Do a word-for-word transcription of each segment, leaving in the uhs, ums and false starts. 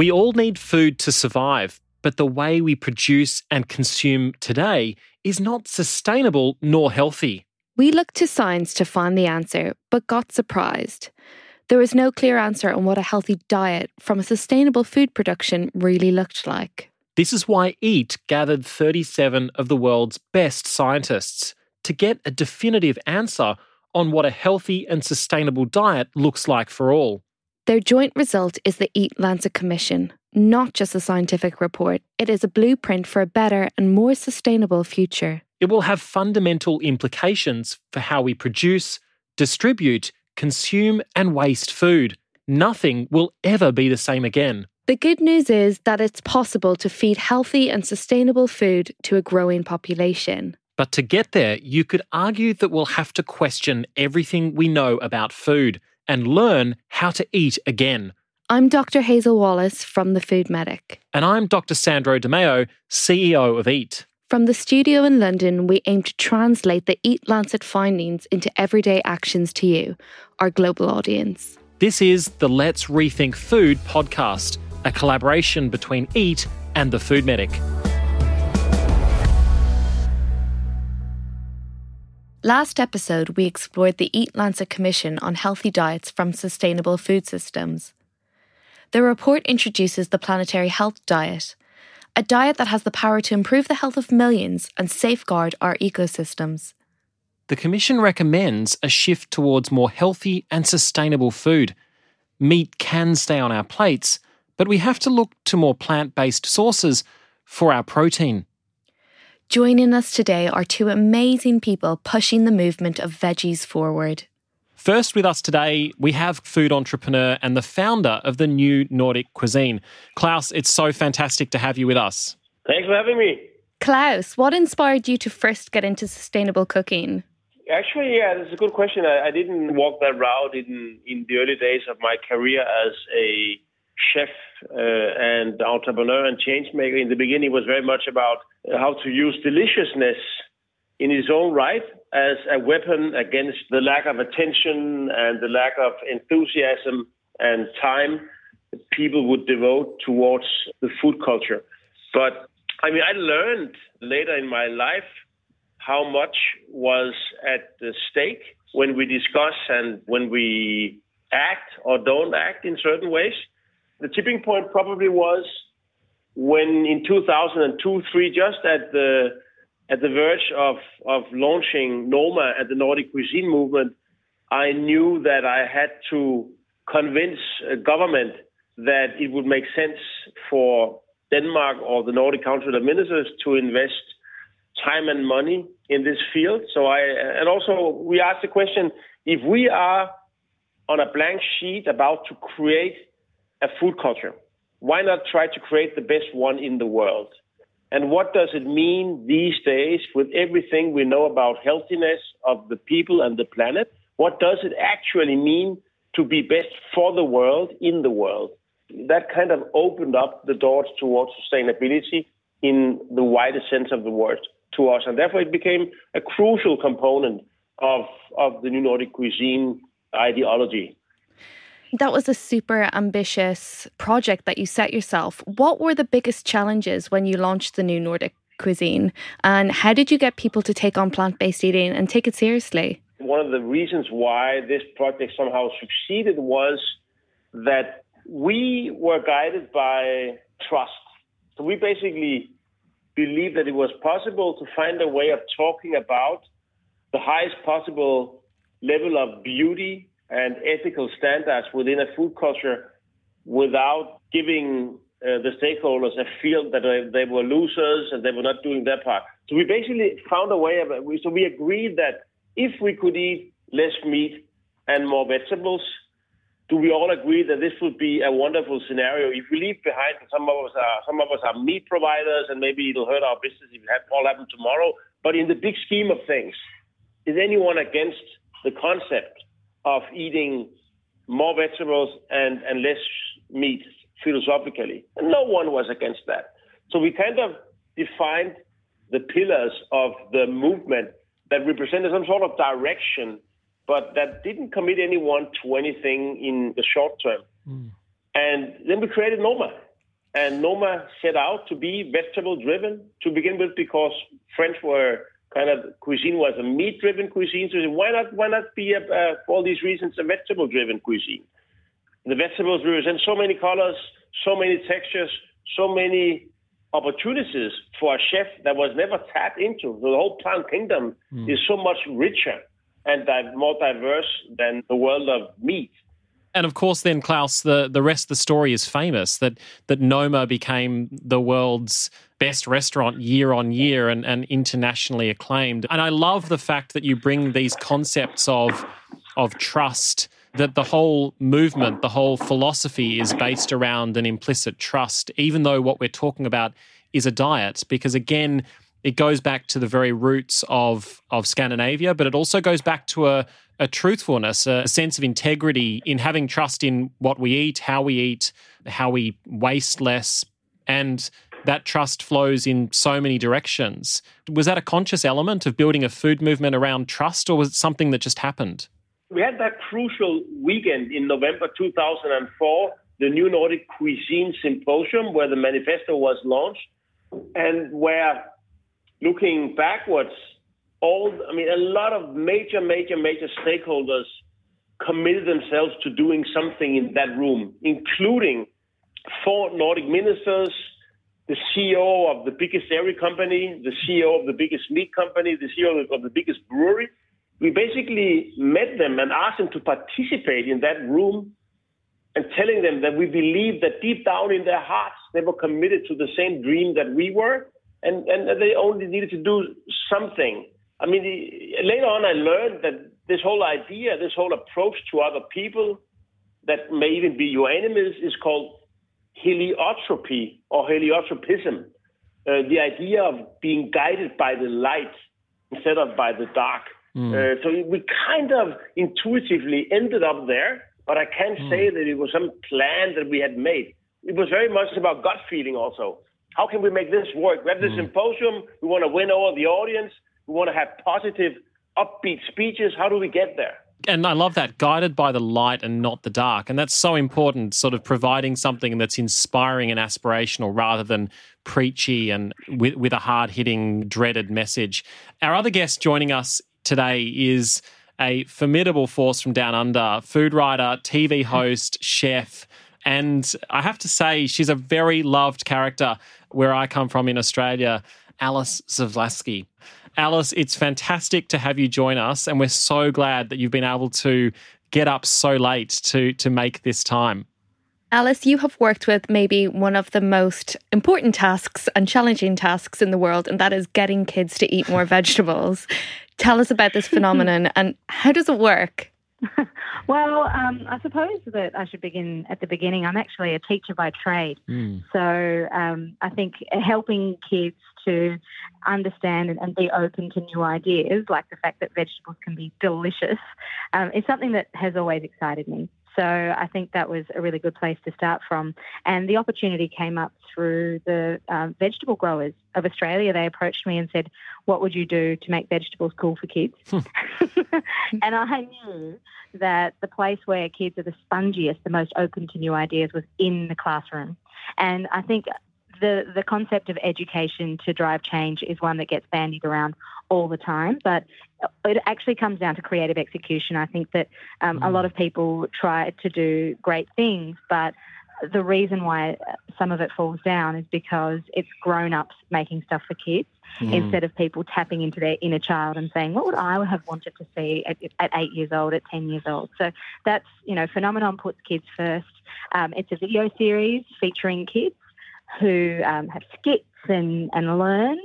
We all need food to survive, but the way we produce and consume today is not sustainable nor healthy. We looked to science to find the answer, but got surprised. There is no clear answer on what a healthy diet from a sustainable food production really looked like. This is why Eat gathered thirty-seven of the world's best scientists to get a definitive answer on what a healthy and sustainable diet looks like for all. Their joint result is the Eat Lancet Commission, not just a scientific report. It is a blueprint for a better and more sustainable future. It will have fundamental implications for how we produce, distribute, consume and waste food. Nothing will ever be the same again. The good news is that it's possible to feed healthy and sustainable food to a growing population. But to get there, you could argue that we'll have to question everything we know about food and learn how to eat again. I'm Doctor Hazel Wallace from The Food Medic. And I'm Doctor Sandro DeMeo, C E O of Eat. From the studio in London, we aim to translate the Eat Lancet findings into everyday actions to you, our global audience. This is the Let's Rethink Food podcast, a collaboration between Eat and The Food Medic. Last episode, we explored the Eat Lancet Commission on Healthy Diets from Sustainable Food Systems. The report introduces the Planetary Health Diet, a diet that has the power to improve the health of millions and safeguard our ecosystems. The Commission recommends a shift towards more healthy and sustainable food. Meat can stay on our plates, but we have to look to more plant-based sources for our protein. Joining us today are two amazing people pushing the movement of veggies forward. First with us today, we have food entrepreneur and the founder of the New Nordic Cuisine. Klaus, it's so fantastic to have you with us. Thanks for having me. Klaus, what inspired you to first get into sustainable cooking? Actually, yeah, that's a good question. I, I didn't walk that route in, in the early days of my career as a chef uh, and entrepreneur and change maker. In the beginning, it was very much about how to use deliciousness in its own right as a weapon against the lack of attention and the lack of enthusiasm and time that people would devote towards the food culture. But I mean, I learned later in my life how much was at stake when we discuss and when we act or don't act in certain ways. The tipping point probably was when in two thousand two, three, just at the at the verge of, of launching NOMA at the Nordic Cuisine Movement, I knew that I had to convince a government that it would make sense for Denmark or the Nordic Council of Ministers to invest time and money in this field. So I and also we asked the question, if we are on a blank sheet about to create a food culture, why not try to create the best one in the world? And what does it mean these days with everything we know about healthiness of the people and the planet? What does it actually mean to be best for the world, in the world? That kind of opened up the doors towards sustainability in the wider sense of the word to us. And therefore it became a crucial component of, of the New Nordic Cuisine ideology. That was a super ambitious project that you set yourself. What were the biggest challenges when you launched the New Nordic Cuisine? And how did you get people to take on plant-based eating and take it seriously? One of the reasons why this project somehow succeeded was that we were guided by trust. So we basically believed that it was possible to find a way of talking about the highest possible level of beauty and ethical standards within a food culture without giving uh, the stakeholders a feel that uh, they were losers and they were not doing their part. So we basically found a way of, so we agreed that if we could eat less meat and more vegetables, do we all agree that this would be a wonderful scenario? If we leave behind, some of us are, some of us are meat providers and maybe it'll hurt our business if it all happens tomorrow. But in the big scheme of things, is anyone against the concept of eating more vegetables and, and less meat philosophically? And no one was against that. So we kind of defined the pillars of the movement that represented some sort of direction, but that didn't commit anyone to anything in the short term. Mm. And then we created NOMA. And NOMA set out to be vegetable-driven to begin with, because French were kind of cuisine was a meat-driven cuisine. So why not why not be, a, uh, for all these reasons, a vegetable-driven cuisine? The vegetables represent so many colors, so many textures, so many opportunities for a chef that was never tapped into. The whole plant kingdom mm. is so much richer and di- more diverse than the world of meat. And of course, then, Klaus, the, the rest of the story is famous, that that NOMA became the world's best restaurant year on year and, and internationally acclaimed. And I love the fact that you bring these concepts of of trust, that the whole movement, the whole philosophy is based around an implicit trust, even though what we're talking about is a diet. Because again, it goes back to the very roots of, of Scandinavia, but it also goes back to a, a truthfulness, a sense of integrity in having trust in what we eat, how we eat, how we waste less, and that trust flows in so many directions. Was that a conscious element of building a food movement around trust, or was it something that just happened? We had that crucial weekend in November two thousand four, the New Nordic Cuisine Symposium, where the manifesto was launched, and where, looking backwards, all I mean, a lot of major, major, major stakeholders committed themselves to doing something in that room, including four Nordic ministers, the C E O of the biggest dairy company, the C E O of the biggest meat company, the C E O of the biggest brewery. We basically met them and asked them to participate in that room, and telling them that we believe that deep down in their hearts, they were committed to the same dream that we were, and, and they only needed to do something. I mean, the, later on, I learned that this whole idea, this whole approach to other people that may even be your enemies is called heliotropy or heliotropism, uh, the idea of being guided by the light instead of by the dark. Mm. Uh, so we kind of intuitively ended up there, but I can't mm. say that it was some plan that we had made. It was very much about gut feeling also. How can we make this work? We have this mm. symposium. We want to win over the audience. We want to have positive, upbeat speeches. How do we get there? And I love that, guided by the light and not the dark. And that's so important, sort of providing something that's inspiring and aspirational rather than preachy and with, with a hard-hitting, dreaded message. Our other guest joining us today is a formidable force from down under, food writer, T V host, chef, and I have to say she's a very loved character where I come from in Australia, Alice Zavlasky. Alice, it's fantastic to have you join us, and we're so glad that you've been able to get up so late to, to make this time. Alice, you have worked with maybe one of the most important tasks and challenging tasks in the world, and that is getting kids to eat more vegetables. Tell us about this phenomenon and how does it work? Well, um, I suppose that I should begin at the beginning. I'm actually a teacher by trade. Mm. So um, I think helping kids to understand and, and be open to new ideas, like the fact that vegetables can be delicious, um, is something that has always excited me. So I think that was a really good place to start from. And the opportunity came up through the uh, vegetable growers of Australia. They approached me and said, what would you do to make vegetables cool for kids? And I knew that the place where kids are the spongiest, the most open to new ideas was in the classroom. And I think the, the concept of education to drive change is one that gets bandied around all the time, but it actually comes down to creative execution. I think that um, mm. a lot of people try to do great things, but the reason why some of it falls down is because it's grown-ups making stuff for kids mm. instead of people tapping into their inner child and saying, what would I have wanted to see at, at eight years old, at ten years old? So that's, you know, Phenomenon puts kids first. Um, it's a video series featuring kids who um, have skits and, and learn.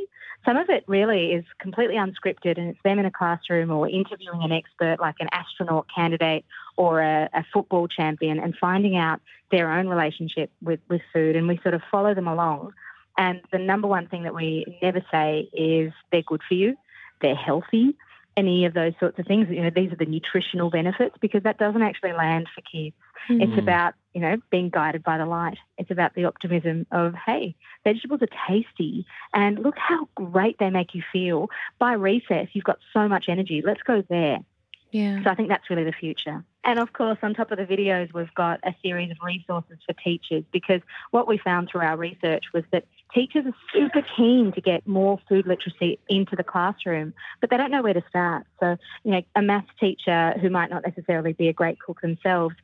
Some of it really is completely unscripted, and it's them in a classroom or interviewing an expert like an astronaut candidate or a, a football champion and finding out their own relationship with, with food, and we sort of follow them along. And the number one thing that we never say is they're good for you, they're healthy, any of those sorts of things. You know, these are the nutritional benefits, because that doesn't actually land for kids. Mm. It's about, you know, being guided by the light. It's about the optimism of, hey, vegetables are tasty and look how great they make you feel. By recess, you've got so much energy. Let's go there. Yeah. So I think that's really the future. And of course, on top of the videos, we've got a series of resources for teachers, because what we found through our research was that teachers are super keen to get more food literacy into the classroom, but they don't know where to start. So, you know, a maths teacher who might not necessarily be a great cook themselves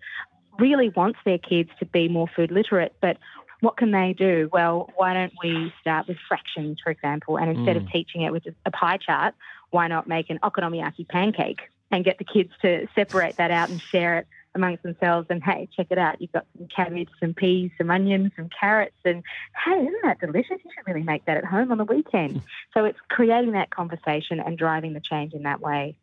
really wants their kids to be more food literate, but what can they do? Well, why don't we start with fractions, for example, and instead mm. of teaching it with a pie chart, why not make an okonomiyaki pancake and get the kids to separate that out and share it amongst themselves, and hey, check it out, you've got some cabbage, some peas, some onions, some carrots, and hey, isn't that delicious? You should really make that at home on the weekend. So it's creating that conversation and driving the change in that way.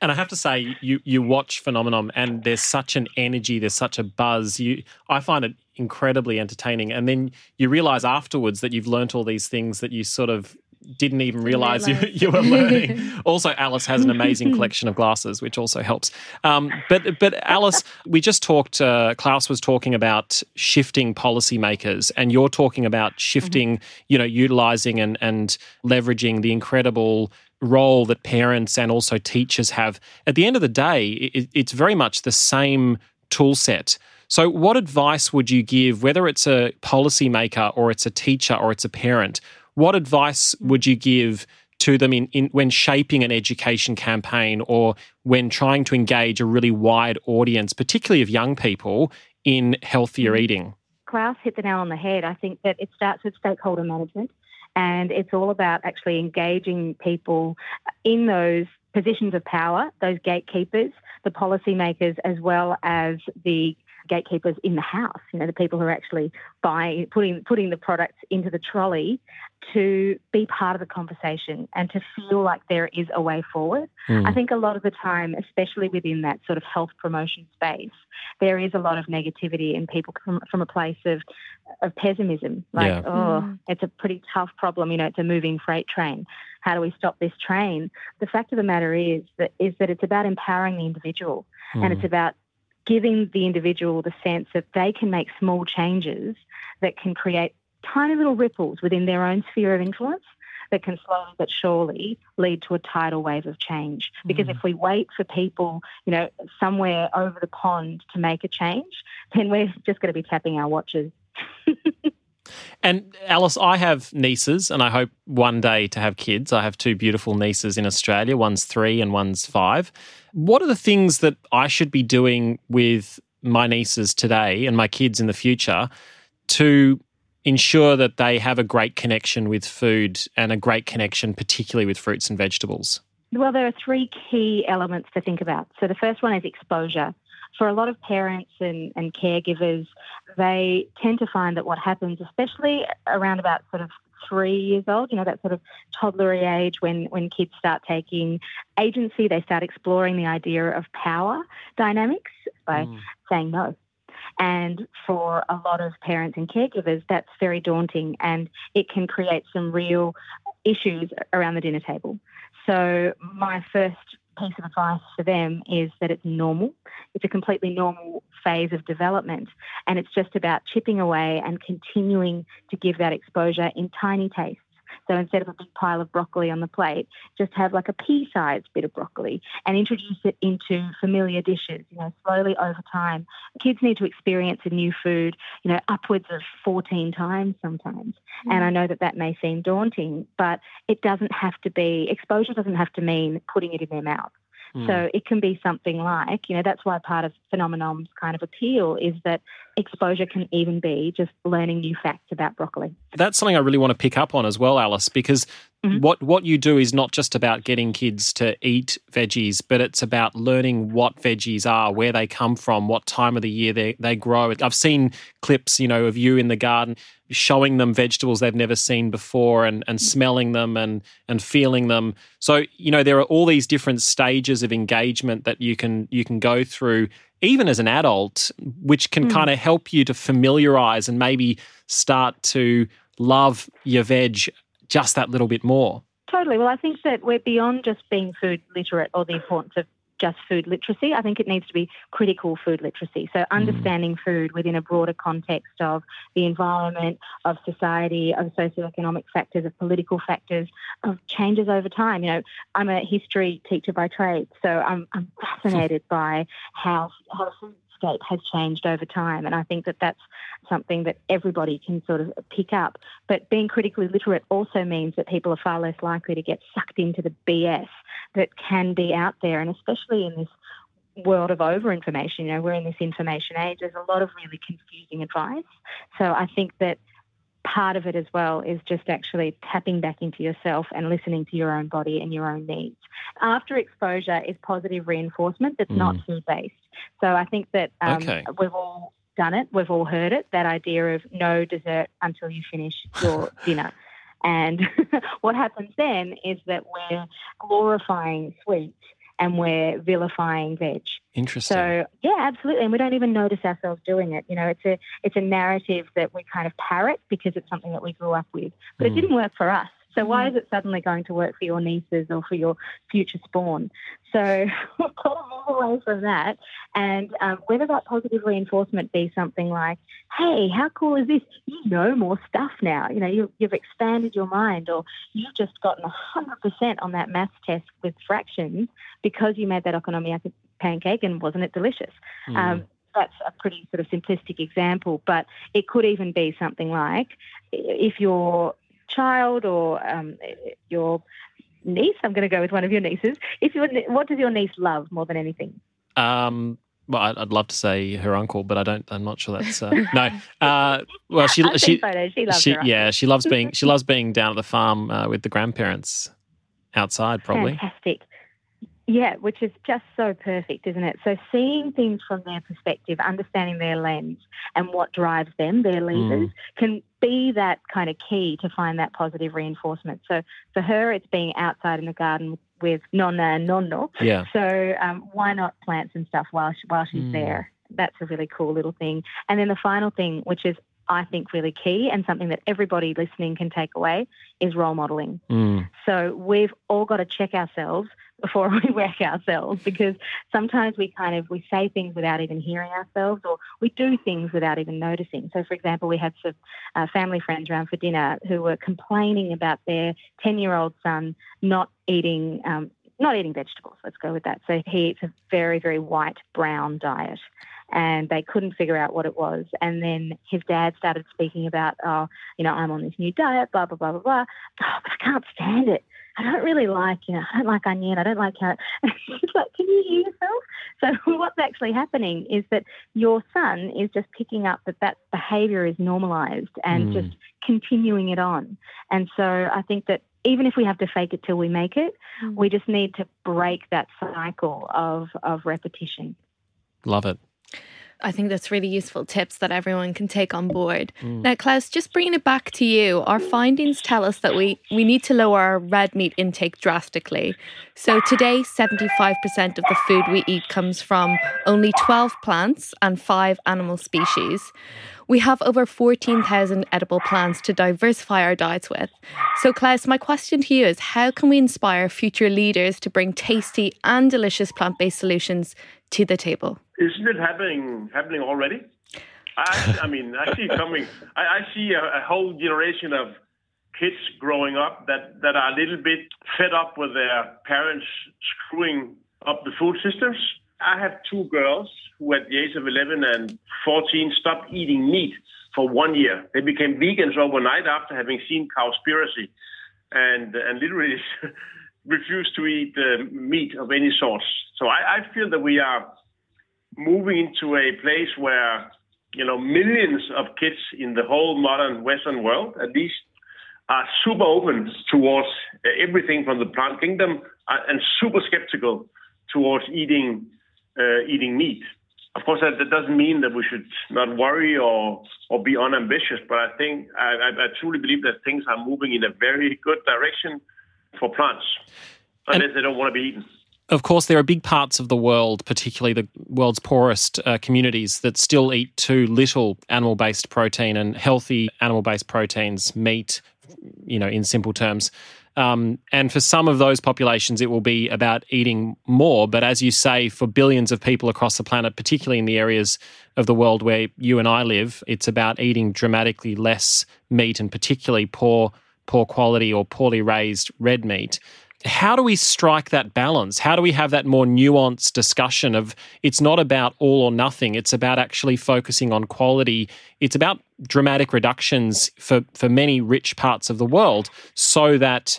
And I have to say, you you watch Phenomenon and there's such an energy, there's such a buzz. You, I find it incredibly entertaining. And then you realise afterwards that you've learnt all these things that you sort of didn't even realise you, you were learning. Also, Alice has an amazing collection of glasses, which also helps. Um, but but Alice, we just talked, uh, Klaus was talking about shifting policymakers, and you're talking about shifting, mm-hmm. you know, utilising and, and leveraging the incredible role that parents and also teachers have. At the end of the day, it, it's very much the same tool set. So what advice would you give, whether it's a policymaker or it's a teacher or it's a parent, what advice would you give to them in, in when shaping an education campaign or when trying to engage a really wide audience, particularly of young people, in healthier eating? Klaus hit the nail on the head. I think that it starts with stakeholder management, and it's all about actually engaging people in those positions of power, those gatekeepers, the policymakers, as well as the gatekeepers in the house, you know, the people who are actually buying, putting putting the products into the trolley, to be part of the conversation and to feel like there is a way forward. Mm. I think a lot of the time, especially within that sort of health promotion space, there is a lot of negativity and people come from a place of of pessimism, like, yeah. oh, mm. it's a pretty tough problem, you know, it's a moving freight train. How do we stop this train? The fact of the matter is that is that it's about empowering the individual mm. and it's about giving the individual the sense that they can make small changes that can create tiny little ripples within their own sphere of influence that can slowly but surely lead to a tidal wave of change. Because mm. if we wait for people, you know, somewhere over the pond to make a change, then we're just going to be tapping our watches. And Alice, I have nieces, and I hope one day to have kids. I have two beautiful nieces in Australia. One's three and one's five. What are the things that I should be doing with my nieces today and my kids in the future to ensure that they have a great connection with food and a great connection particularly with fruits and vegetables? Well, there are three key elements to think about. So the first one is exposure. For a lot of parents and, and caregivers, they tend to find that what happens, especially around about sort of three years old, you know, that sort of toddlery age when, when kids start taking agency, they start exploring the idea of power dynamics by mm. saying no. And for a lot of parents and caregivers, that's very daunting, and it can create some real issues around the dinner table. So my first piece of advice for them is that it's normal. It's a completely normal phase of development, and it's just about chipping away and continuing to give that exposure in tiny tastes. So instead of a big pile of broccoli on the plate, just have like a pea-sized bit of broccoli and introduce it into familiar dishes, you know, slowly over time. Kids need to experience a new food, you know, upwards of fourteen times sometimes. Mm. And I know that that may seem daunting, but it doesn't have to be, exposure doesn't have to mean putting it in their mouth. Mm. So it can be something like, you know, that's why part of Phenomenon's kind of appeal is that exposure can even be just learning new facts about broccoli. That's something I really want to pick up on as well, Alice, because mm-hmm. what, what you do is not just about getting kids to eat veggies, but it's about learning what veggies are, where they come from, what time of the year they, they grow. I've seen clips, you know, of you in the garden showing them vegetables they've never seen before and, and smelling them and, and feeling them. So, you know, there are all these different stages of engagement that you can you can go through, even as an adult, which can mm. kind of help you to familiarise and maybe start to love your veg just that little bit more. Totally. Well, I think that we're beyond just being food literate or the importance of just food literacy. I think it needs to be critical food literacy. So understanding mm. food within a broader context of the environment, of society, of socioeconomic factors, of political factors, of changes over time. You know, I'm a history teacher by trade, so I'm, I'm fascinated by how how food has changed over time, and I think that that's something that everybody can sort of pick up. But being critically literate also means that people are far less likely to get sucked into the B S that can be out there, and especially in this world of over-information. You know, we're in this information age. There's a lot of really confusing advice. So I think that part of it as well is just actually tapping back into yourself and listening to your own body and your own needs. After exposure is positive reinforcement that's mm. not food-based. So I think that um, okay. we've all done it. We've all heard it, that idea of no dessert until you finish your dinner. And what happens then is that we're glorifying sweets and we're vilifying veg. Interesting. So, yeah, absolutely. And we don't even notice ourselves doing it. You know, it's a it's a narrative that we kind of parrot because it's something that we grew up with. But mm. it didn't work for us. So why is it suddenly going to work for your nieces or for your future spawn? So we've got to move away from that. And um, whether that positive reinforcement be something like, hey, how cool is this? You know more stuff now. You know, you, you've expanded your mind, or you've just gotten one hundred percent on that maths test with fractions because you made that okonomiyaki pancake and wasn't it delicious? Mm. Um, that's a pretty sort of simplistic example, but it could even be something like if you're child or um, your niece, I'm going to go with one of your nieces. If you, what does your niece love more than anything? Um, well, I'd love to say her uncle, but I don't. I'm not sure that's uh, no. Uh, well, she I've she, seen she loves she, her yeah she loves being she loves being down at the farm uh, with the grandparents outside probably. Fantastic. Yeah, which is just so perfect, isn't it? So seeing things from their perspective, understanding their lens and what drives them, their levers, mm. can be that kind of key to find that positive reinforcement. So for her, it's being outside in the garden with nonna and nonno. Yeah. So um, why not plants and stuff while she, while she's mm. there? That's a really cool little thing. And then the final thing, which is I think really key and something that everybody listening can take away, is role modelling. Mm. So we've all got to check ourselves before we wreck ourselves, because sometimes we kind of, we say things without even hearing ourselves, or we do things without even noticing. So for example, we had some uh, family friends around for dinner who were complaining about their ten-year-old son not eating um, not eating vegetables, let's go with that. So he eats a very, very white, brown diet, and they couldn't figure out what it was. And then his dad started speaking about, oh, you know, I'm on this new diet, blah, blah, blah, blah, blah. Oh, but I can't stand it. I don't really like, you know, I don't like onion, I don't like carrot. It's like, can you hear yourself? So what's actually happening is that your son is just picking up that that behaviour is normalised and mm. just continuing it on. And so I think that even if we have to fake it till we make it, mm. we just need to break that cycle of of repetition. Love it. I think that's really useful tips that everyone can take on board. Mm. Now, Klaus, just bringing it back to you, our findings tell us that we, we need to lower our red meat intake drastically. So today, seventy-five percent of the food we eat comes from only twelve plants and five animal species. We have over fourteen thousand edible plants to diversify our diets with. So, Klaus, my question to you is, how can we inspire future leaders to bring tasty and delicious plant-based solutions to the table? Isn't it happening happening already? I, I mean, I see coming. I, I see a, a whole generation of kids growing up that, that are a little bit fed up with their parents screwing up the food systems. I have two girls who at the age of eleven and fourteen stopped eating meat for one year. They became vegans overnight after having seen Cowspiracy and, and literally refused to eat uh, meat of any sort. So I, I feel that we are moving into a place where, you know, millions of kids in the whole modern Western world, at least, are super open towards everything from the plant kingdom and super skeptical towards eating uh, eating meat. Of course, that, that doesn't mean that we should not worry or or be unambitious, but I think I, I truly believe that things are moving in a very good direction for plants, unless and- they don't want to be eaten. Of course, there are big parts of the world, particularly the world's poorest uh, communities, that still eat too little animal-based protein, and healthy animal-based proteins, meat, you know, in simple terms. Um, and for some of those populations, it will be about eating more. But as you say, for billions of people across the planet, particularly in the areas of the world where you and I live, it's about eating dramatically less meat and particularly poor, poor quality or poorly raised red meat. How do we strike that balance? How do we have that more nuanced discussion of it's not about all or nothing, it's about actually focusing on quality. It's about dramatic reductions for, for many rich parts of the world so that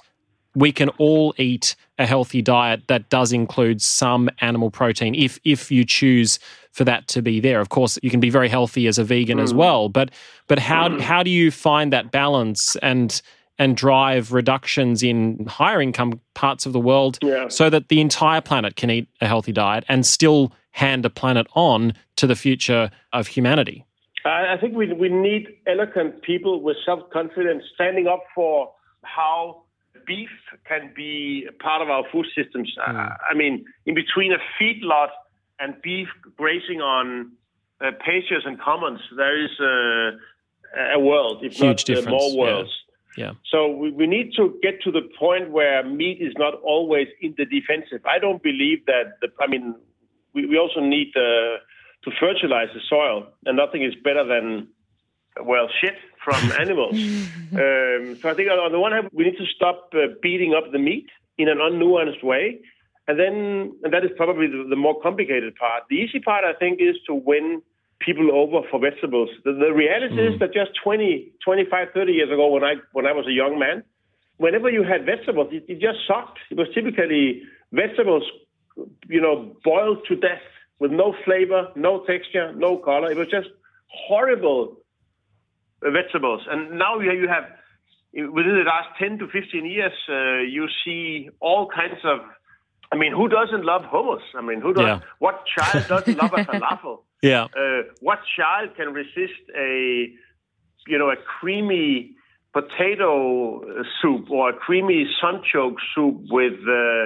we can all eat a healthy diet that does include some animal protein if if you choose for that to be there. Of course, you can be very healthy as a vegan mm. as well, but but how mm. how do you find that balance and and drive reductions in higher income parts of the world yeah. so that the entire planet can eat a healthy diet and still hand a planet on to the future of humanity? I think we we need eloquent people with self-confidence standing up for how beef can be part of our food systems. Mm. Uh, I mean, in between a feedlot and beef grazing on uh, pastures and commons, there is uh, a world, if Huge not uh, more worlds. Yeah. Yeah. So we, we need to get to the point where meat is not always in the defensive. I don't believe that, the, I mean, we, we also need uh, to fertilize the soil, and nothing is better than, well, shit from animals. um, so I think on the one hand, we need to stop uh, beating up the meat in an unnuanced way. And then, and that is probably the, the more complicated part. The easy part, I think, is to win people over for vegetables. The, the reality mm. is that just twenty, twenty-five, thirty years ago, when I when I was a young man, whenever you had vegetables, it, it just sucked. It was typically vegetables, you know, boiled to death with no flavor, no texture, no color. It was just horrible vegetables. And now you, you have, within the last ten to fifteen years, uh, you see all kinds of, I mean, who doesn't love hummus? I mean, who doesn't, yeah. what child doesn't love a falafel? Yeah. Uh, what child can resist a, you know, a creamy potato soup or a creamy sunchoke soup with uh,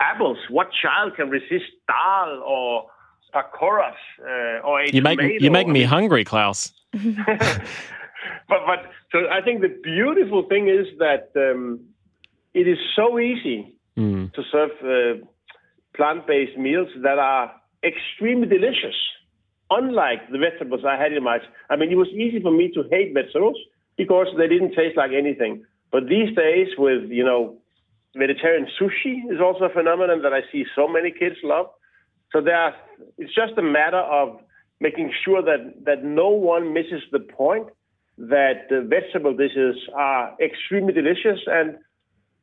apples? What child can resist dal or pakoras uh, or a you make, tomato? You make me hungry, Klaus. but but so I think the beautiful thing is that um, it is so easy mm. to serve uh, plant-based meals that are extremely delicious. Unlike the vegetables I had in my, I mean, it was easy for me to hate vegetables because they didn't taste like anything. But these days with, you know, vegetarian sushi is also a phenomenon that I see so many kids love. So there are, it's just a matter of making sure that, that no one misses the point that the vegetable dishes are extremely delicious and,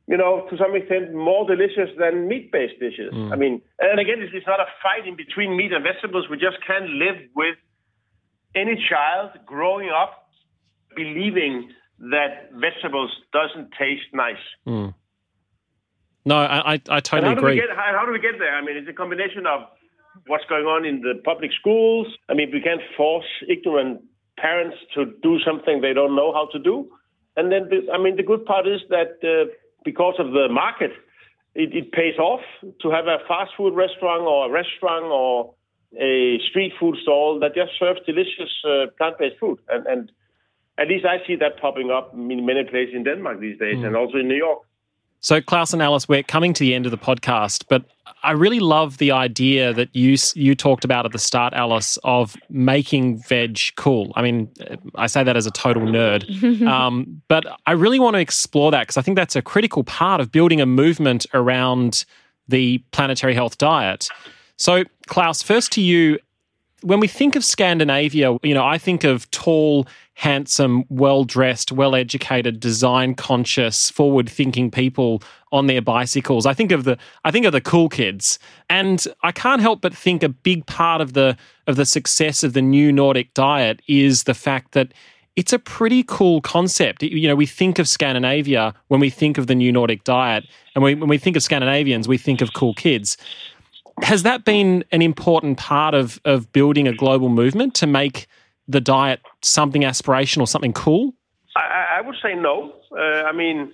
you know, to some extent, more delicious than meat-based dishes. Mm. I mean, and again, it's, it's not a fight in between meat and vegetables. We just can't live with any child growing up believing that vegetables doesn't taste nice. Mm. No, I, I, I totally and how agree. Do we get, how, how do we get there? I mean, it's a combination of what's going on in the public schools. I mean, we can't force ignorant parents to do something they don't know how to do. And then, I mean, the good part is that Uh, because of the market, it, it pays off to have a fast food restaurant or a restaurant or a street food stall that just serves delicious uh, plant-based food. And, and at least I see that popping up in many places in Denmark these days mm. and also in New York. So Klaus and Alice, we're coming to the end of the podcast, but I really love the idea that you you talked about at the start, Alice, of making veg cool. I mean, I say that as a total nerd, um, but I really want to explore that because I think that's a critical part of building a movement around the planetary health diet. So Klaus, first to you, when we think of Scandinavia, you know, I think of tall, handsome, well-dressed, well-educated, design-conscious, forward-thinking people on their bicycles. I think of the I think of the cool kids. And I can't help but think a big part of the of the success of the New Nordic diet is the fact that it's a pretty cool concept. You know, we think of Scandinavia when we think of the New Nordic diet, and we, when we think of Scandinavians, we think of cool kids. Has that been an important part of of building a global movement to make the diet something aspirational, something cool? I, I would say no. Uh, I mean,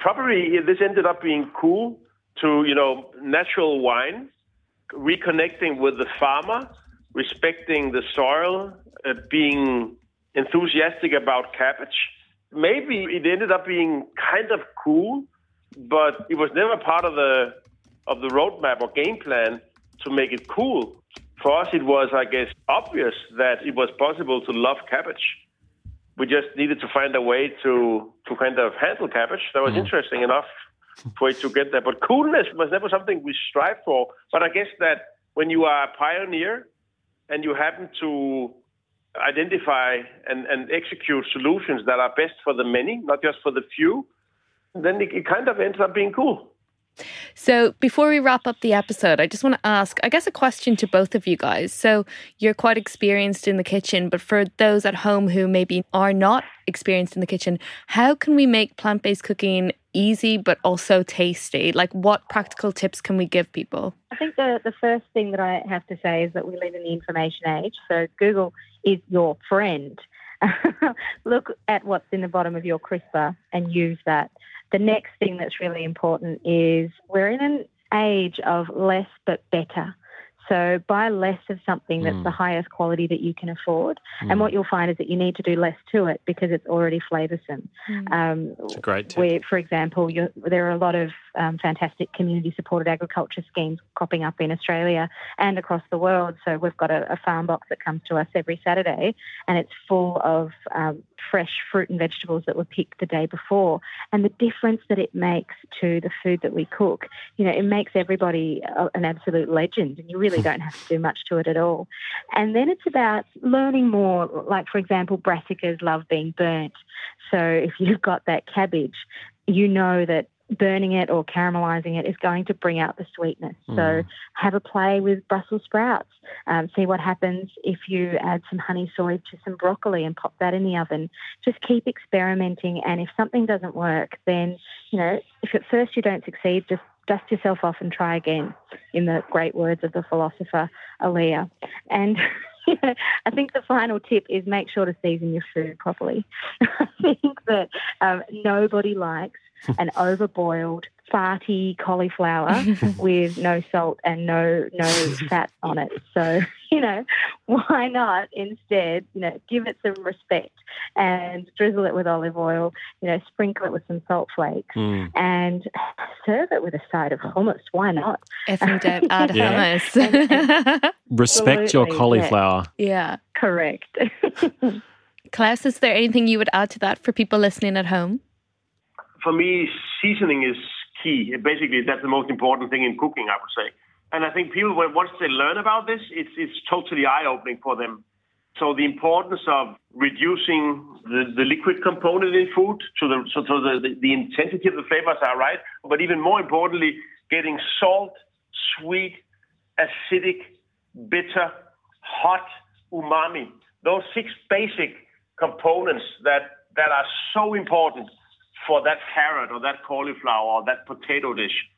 probably this ended up being cool to, you know, natural wine, reconnecting with the farmer, respecting the soil, uh, being enthusiastic about cabbage, maybe it ended up being kind of cool, but it was never part of the of the roadmap or game plan to make it cool. For us, it was, I guess, obvious that it was possible to love cabbage. We just needed to find a way to, to kind of handle cabbage. That was mm. interesting enough for it to get there. But coolness was never something we strived for. But I guess that when you are a pioneer and you happen to identify and, and execute solutions that are best for the many, not just for the few, then it, it kind of ends up being cool. So before we wrap up the episode, I just want to ask, I guess, a question to both of you guys. So you're quite experienced in the kitchen, but for those at home who maybe are not experienced in the kitchen, how can we make plant-based cooking easy but also tasty? Like, what practical tips can we give people? I think the, the first thing that I have to say is that we live in the information age. So Google is your friend. Look at what's in the bottom of your crisper and use that. The next thing that's really important is we're in an age of less but better. So buy less of something that's mm. the highest quality that you can afford. Mm. And what you'll find is that you need to do less to it because it's already flavoursome. Mm. Um, that's a great tip. Where, for example, you're, there are a lot of um, fantastic community-supported agriculture schemes cropping up in Australia and across the world. So we've got a, a farm box that comes to us every Saturday, and it's full of um, fresh fruit and vegetables that were picked the day before. And the difference that it makes to the food that we cook, you know, it makes everybody a, an absolute legend, and you really don't have to do much to it at all. And then it's about learning more. Like, for example, brassicas love being burnt. So if you've got that cabbage, you know that burning it or caramelizing it is going to bring out the sweetness. Mm. So have a play with Brussels sprouts. Um, see what happens if you add some honey soy to some broccoli and pop that in the oven. Just keep experimenting. And if something doesn't work, then, you know, if at first you don't succeed, just dust yourself off and try again, in the great words of the philosopher Aliyah. And you know, I think the final tip is make sure to season your food properly. I think that um, nobody likes an overboiled, farty cauliflower with no salt and no no fat on it. So, you know, why not instead, you know, give it some respect and drizzle it with olive oil, you know, sprinkle it with some salt flakes mm. and serve it with a side of hummus. Why not? If you don't add yeah. hummus. and, and respect your cauliflower. Yeah, yeah. Correct. Klaus, is there anything you would add to that for people listening at home? For me, seasoning is key. Basically, that's the most important thing in cooking, I would say. And I think people, once they learn about this, it's it's totally eye-opening for them. So the importance of reducing the, the liquid component in food so the so, so the, the, the intensity of the flavors are right, but even more importantly, getting salt, sweet, acidic, bitter, hot, umami. Those six basic components that, that are so important for that carrot or that cauliflower or that potato dish.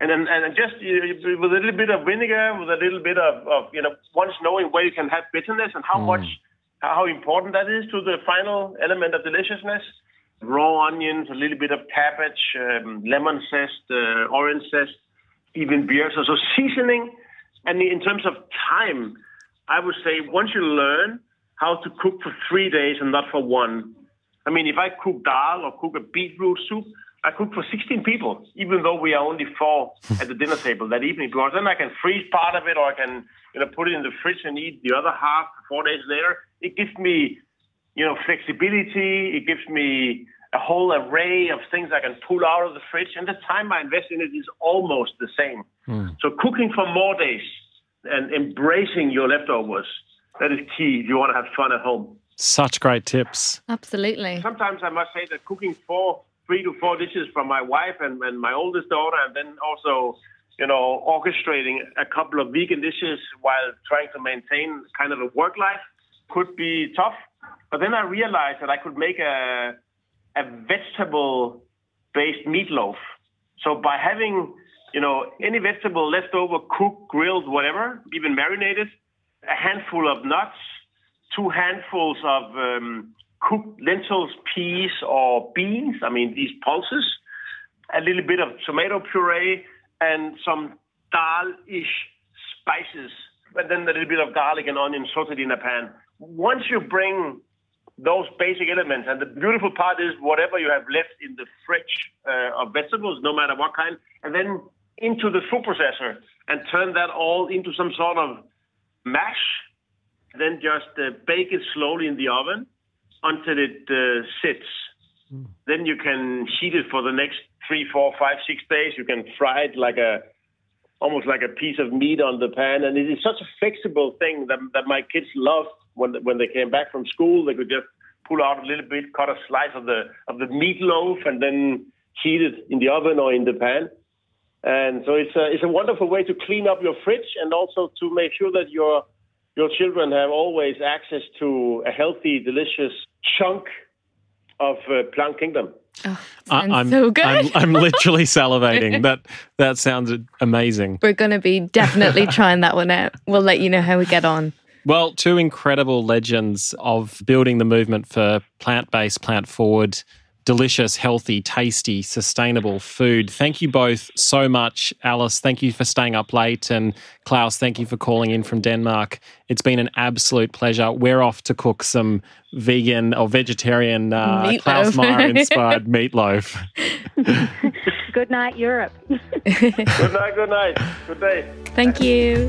And then, and just you know, with a little bit of vinegar, with a little bit of, of, you know, once knowing where you can have bitterness and how mm. much, how important that is to the final element of deliciousness. Raw onions, a little bit of cabbage, um, lemon zest, uh, orange zest, even beer. So, so seasoning. And in terms of time, I would say once you learn how to cook for three days and not for one, I mean, if I cook dal or cook a beetroot soup, I cook for sixteen people, even though we are only four at the dinner table that evening, because then I can freeze part of it, or I can, you know, put it in the fridge and eat the other half four days later. It gives me, you know, flexibility. It gives me a whole array of things I can pull out of the fridge, and the time I invest in it is almost the same. Mm. So cooking for more days and embracing your leftovers, that is key if you want to have fun at home. Such great tips. Absolutely. Sometimes I must say that cooking four, three to four dishes for my wife and, and my oldest daughter, and then also, you know, orchestrating a couple of vegan dishes while trying to maintain kind of a work life could be tough. But then I realized that I could make a, a vegetable-based meatloaf. So by having, you know, any vegetable left over, cooked, grilled, whatever, even marinated, a handful of nuts, two handfuls of um, cooked lentils, peas, or beans, I mean, these pulses, a little bit of tomato puree, and some dal-ish spices, and then a little bit of garlic and onion sauteed in a pan. Once you bring those basic elements. And the beautiful part is whatever you have left in the fridge uh, of vegetables, no matter what kind, and then into the food processor and turn that all into some sort of mash, then just uh, bake it slowly in the oven until it uh, sits. Mm. Then you can heat it for the next three, four, five, six days. You can fry it like a, almost like a piece of meat on the pan. And it is such a flexible thing that, that my kids loved when when they came back from school. They could just pull out a little bit, cut a slice of the of the meatloaf, and then heat it in the oven or in the pan. And so it's a, it's a wonderful way to clean up your fridge and also to make sure that your your children have always access to a healthy, delicious chunk of uh, plant kingdom. Oh, sounds I'm, so good. I'm, I'm literally salivating. That that sounds amazing. We're going to be definitely trying that one out. We'll let you know how we get on. Well, two incredible legends of building the movement for plant-based, plant-forward, delicious, healthy, tasty, sustainable food. Thank you both so much. Alice, thank you for staying up late. And Klaus, thank you for calling in from Denmark. It's been an absolute pleasure. We're off to cook some vegan or vegetarian uh, Klaus Meyer-inspired meatloaf. Good night, Europe. Good night, good night. Good day. Thank you.